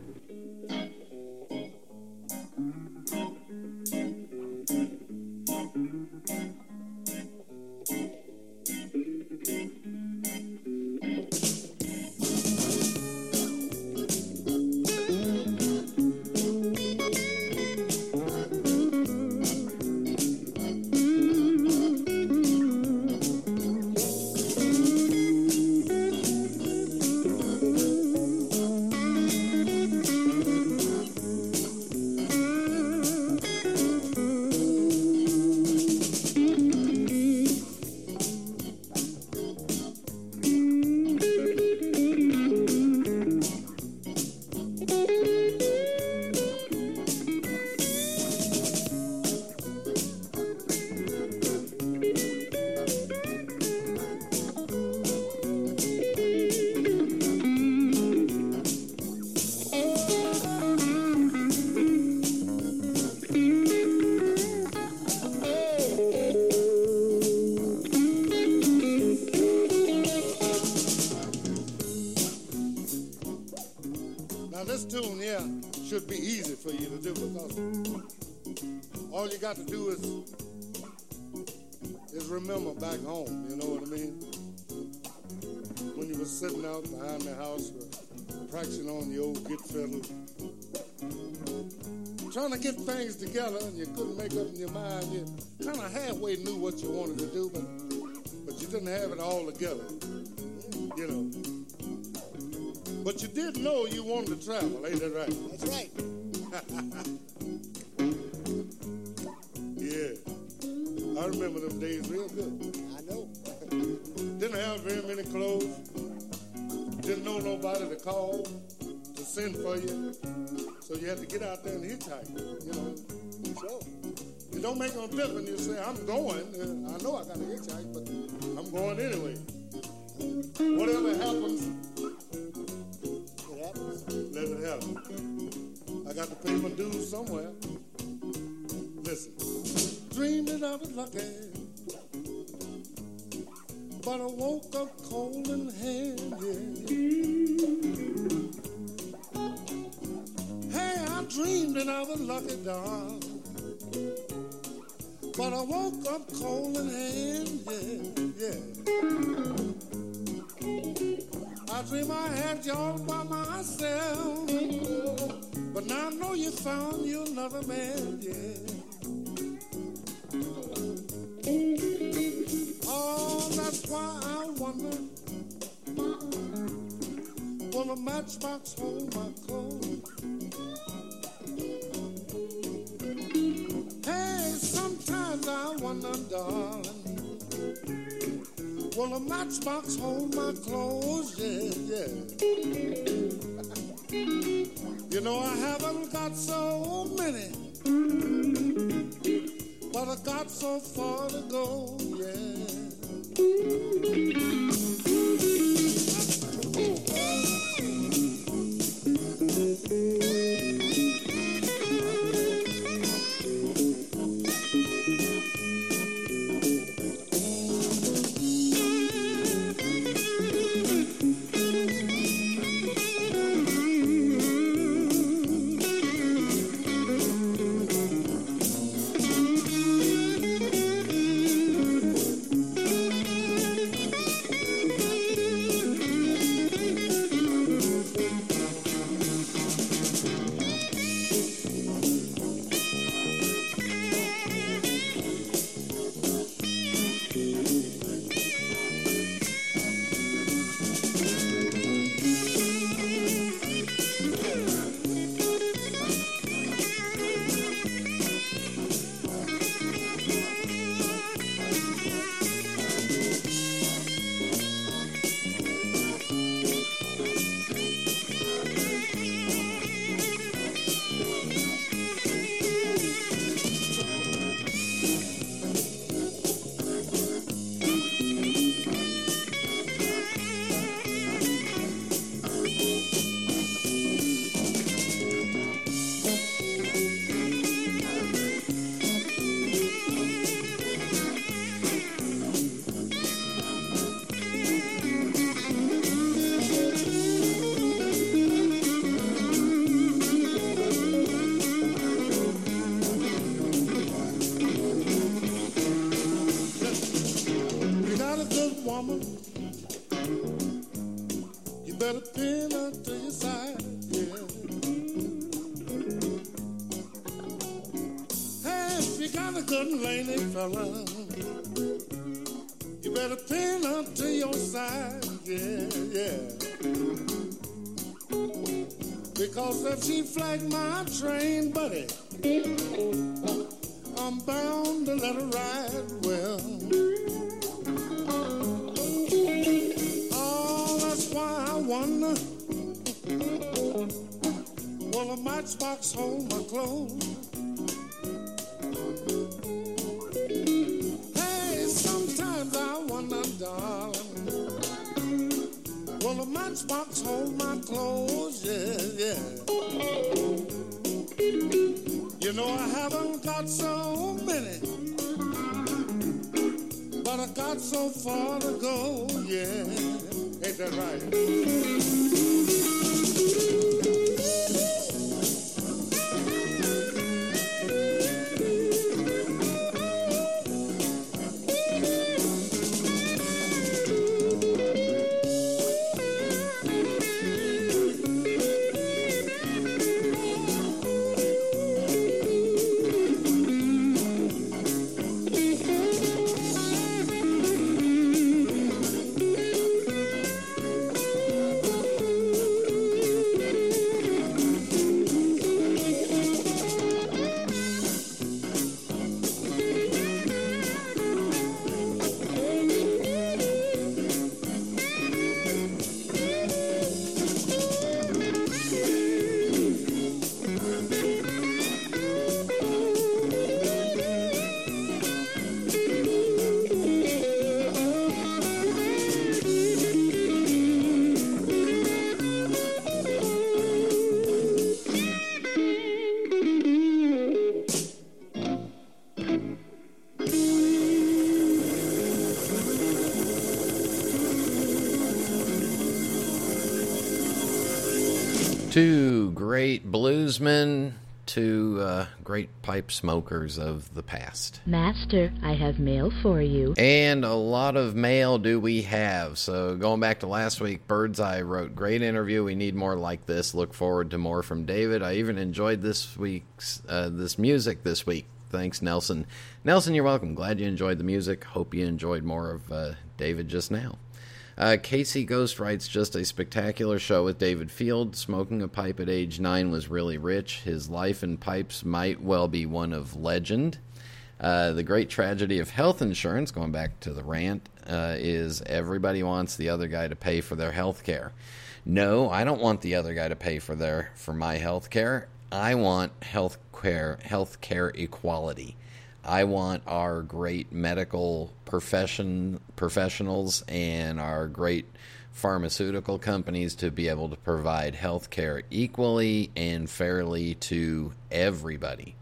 To do is is remember back home, you know what I mean? When you were sitting out behind the house practicing on the old git fiddle, trying to get things together, and you couldn't make up in your mind. You kind of halfway knew what you wanted to do, but, but you didn't have it all together, you know. But you did know you wanted to travel, ain't that right? That's right. I remember them days real good. I know. Didn't have very many clothes. Didn't know nobody to call, to send for you. So you had to get out there and hitchhike, you know. So it don't make no difference. You say, I'm going. I know I got to hitchhike, but I'm going anyway. Whatever happens, it happens. Let it happen. I got to pay my dues somewhere. Listen. Dreamed that I was lucky, but I woke up cold and handed. Hey, I dreamed that I was lucky, darling, but I woke up cold and handed. Yeah, I dreamed I had you all by myself, but now I know you found your another man. Yeah. why I wonder, will a matchbox hold my coat? Hey, sometimes I wonder, darling, will a matchbox hold my clothes? Yeah, yeah. You know I haven't got so many, but I got so far to go, yeah. Two great bluesmen, two uh, great pipe smokers of the past. Master, I have mail for you. And a lot of mail do we have. So going back to last week, Birdseye wrote, great interview. We need more like this. Look forward to more from David. I even enjoyed this week's uh, this music this week. Thanks, Nelson. Nelson, you're welcome. Glad you enjoyed the music. Hope you enjoyed more of uh, David just now. Uh, Casey Ghost writes, just a spectacular show with David Field. Smoking a pipe at age nine was really rich. His life in pipes might well be one of legend. Uh, the great tragedy of health insurance, going back to the rant, uh, is everybody wants the other guy to pay for their health care. No, I don't want the other guy to pay for their for my health care. I want health care, health care equality. I want our great medical profession professionals and our great pharmaceutical companies to be able to provide health care equally and fairly to everybody.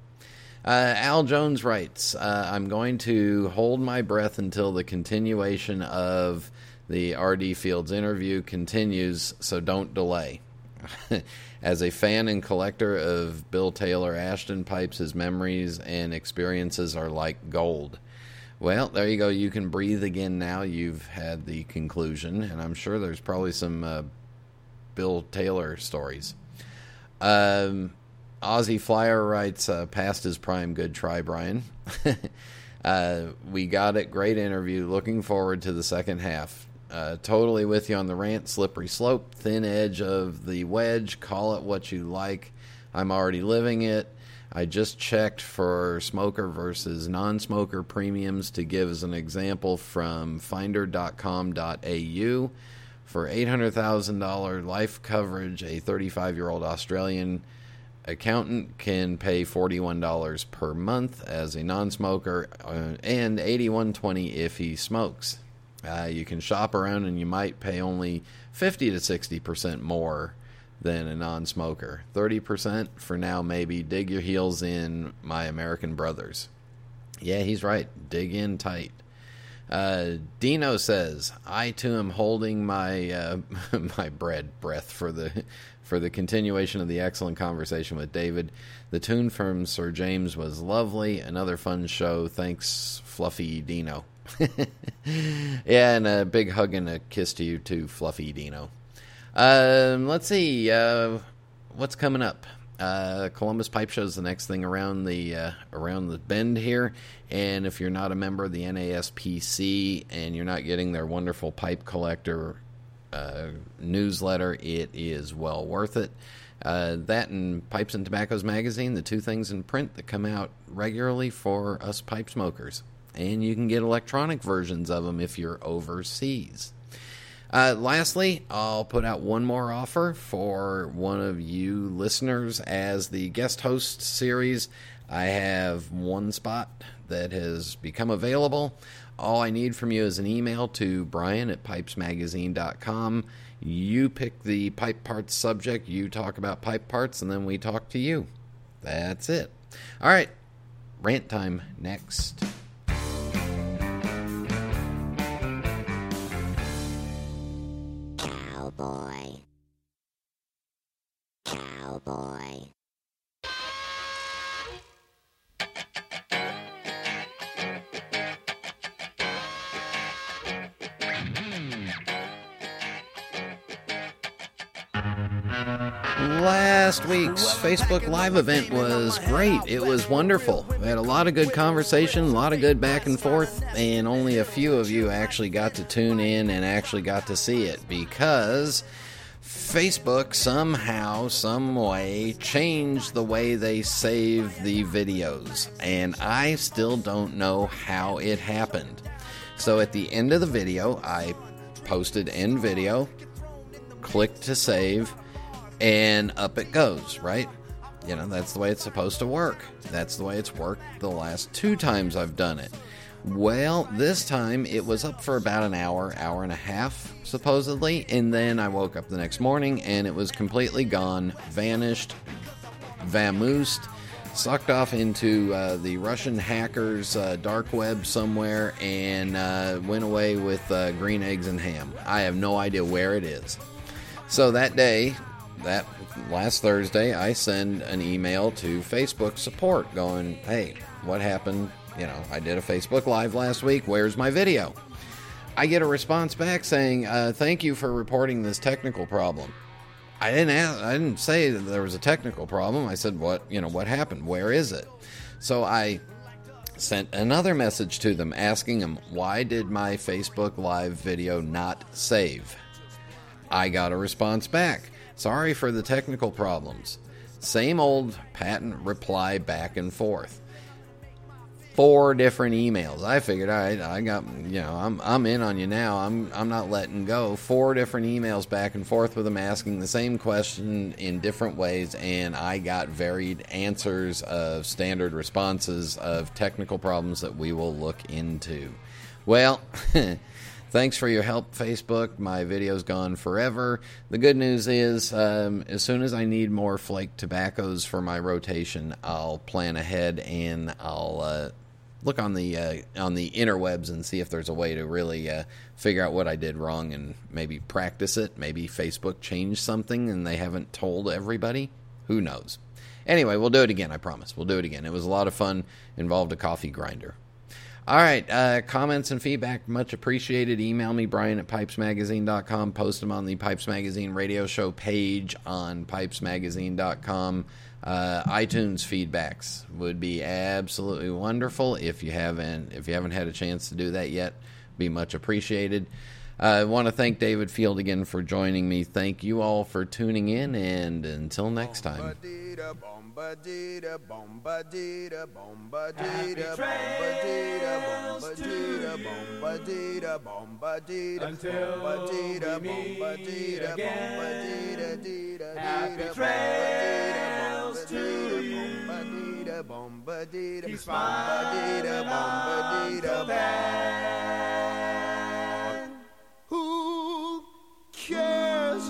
Uh, Al Jones writes, uh, I'm going to hold my breath until the continuation of the R D Fields interview continues, so don't delay. As a fan and collector of Bill Taylor Ashton pipes, his memories and experiences are like gold. Well, there you go. You can breathe again now. You've had the conclusion, and I'm sure there's probably some uh, Bill Taylor stories. Um... Ozzy Flyer writes, uh, past his prime, good try, Brian. uh, we got it. Great interview. Looking forward to the second half. Uh, totally with you on the rant. Slippery slope, thin edge of the wedge. Call it what you like. I'm already living it. I just checked for smoker versus non-smoker premiums to give as an example from finder dot com dot a u. For eight hundred thousand dollars life coverage, a thirty-five-year-old Australian accountant can pay forty-one dollars per month as a non-smoker uh, and eighty-one twenty if he smokes. Uh, you can shop around and you might pay only fifty to sixty percent more than a non-smoker. thirty percent for now, maybe. Dig your heels in, my American brothers. Yeah, he's right. Dig in tight. Uh, Dino says, I too am holding my uh, my bread breath for the for the continuation of the excellent conversation with David. The tune from Sir James was lovely. Another fun show. Thanks, Fluffy Dino. Yeah, and a big hug and a kiss to you too, Fluffy Dino. Um, let's see uh, what's coming up. Uh, Columbus Pipe Show is the next thing around the uh, around the bend here, and if you're not a member of the N A S P C and you're not getting their wonderful pipe collector uh, newsletter, it is well worth it. Uh, that and Pipes and Tobaccos Magazine, the two things in print that come out regularly for us pipe smokers, and you can get electronic versions of them if you're overseas. Uh, lastly, I'll put out one more offer for one of you listeners as the guest host series. I have one spot that has become available. All I need from you is an email to brian at pipes magazine dot com. You pick the pipe parts subject, you talk about pipe parts, and then we talk to you. That's it. All right, rant time next. Cowboy. Cowboy. Last week's Facebook Live event was great. It was wonderful. We had a lot of good conversation, a lot of good back and forth, and only a few of you actually got to tune in and actually got to see it because Facebook somehow, some way, changed the way they save the videos, and I still don't know how it happened. So at the end of the video, I posted end video, clicked to save, and up it goes, right? You know, that's the way it's supposed to work. That's the way it's worked the last two times I've done it. Well, this time it was up for about an hour, hour and a half, supposedly. And then I woke up the next morning and it was completely gone, vanished, vamoosed, sucked off into uh, the Russian hackers' uh, dark web somewhere, and uh, went away with uh, green eggs and ham. I have no idea where it is. So that day... That last Thursday, I send an email to Facebook support going, hey, what happened? You know, I did a Facebook Live last week. Where's my video? I get a response back saying, uh, thank you for reporting this technical problem. I didn't ask, I didn't say that there was a technical problem. I said, what, you know, what happened? Where is it? So I sent another message to them asking them, why did my Facebook Live video not save? I got a response back. Sorry for the technical problems. Same old patent reply back and forth. Four different emails. I figured, all right, I got, you know, I'm I'm in on you now. I'm I'm not letting go. Four different emails back and forth with them asking the same question in different ways, and I got varied answers of standard responses of technical problems that we will look into. Well, thanks for your help, Facebook. My video's gone forever. The good news is, um, as soon as I need more flake tobaccos for my rotation, I'll plan ahead and I'll Uh, look on the uh, on the interwebs and see if there's a way to really uh, figure out what I did wrong and maybe practice it. Maybe Facebook changed something and they haven't told everybody. Who knows? Anyway, we'll do it again. I promise. We'll do it again. It was a lot of fun. Involved a coffee grinder. All right. Uh, comments and feedback, much appreciated. Email me, Brian at Pipes Magazine dot com. Post them on the Pipes Magazine Radio Show page on Pipes Magazine dot com. Uh, iTunes feedbacks would be absolutely wonderful. If you haven't, if you haven't had a chance to do that yet, be much appreciated. Uh, I want to thank David Field again for joining me. Thank you all for tuning in, and until next time. To you. He's smiling until then. Who cares